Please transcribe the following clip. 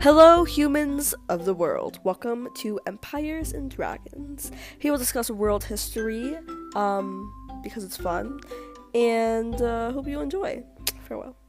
Hello, humans of the world. Welcome to Empires and Dragons. Here we'll discuss world history, because it's fun, and hope you enjoy. Farewell.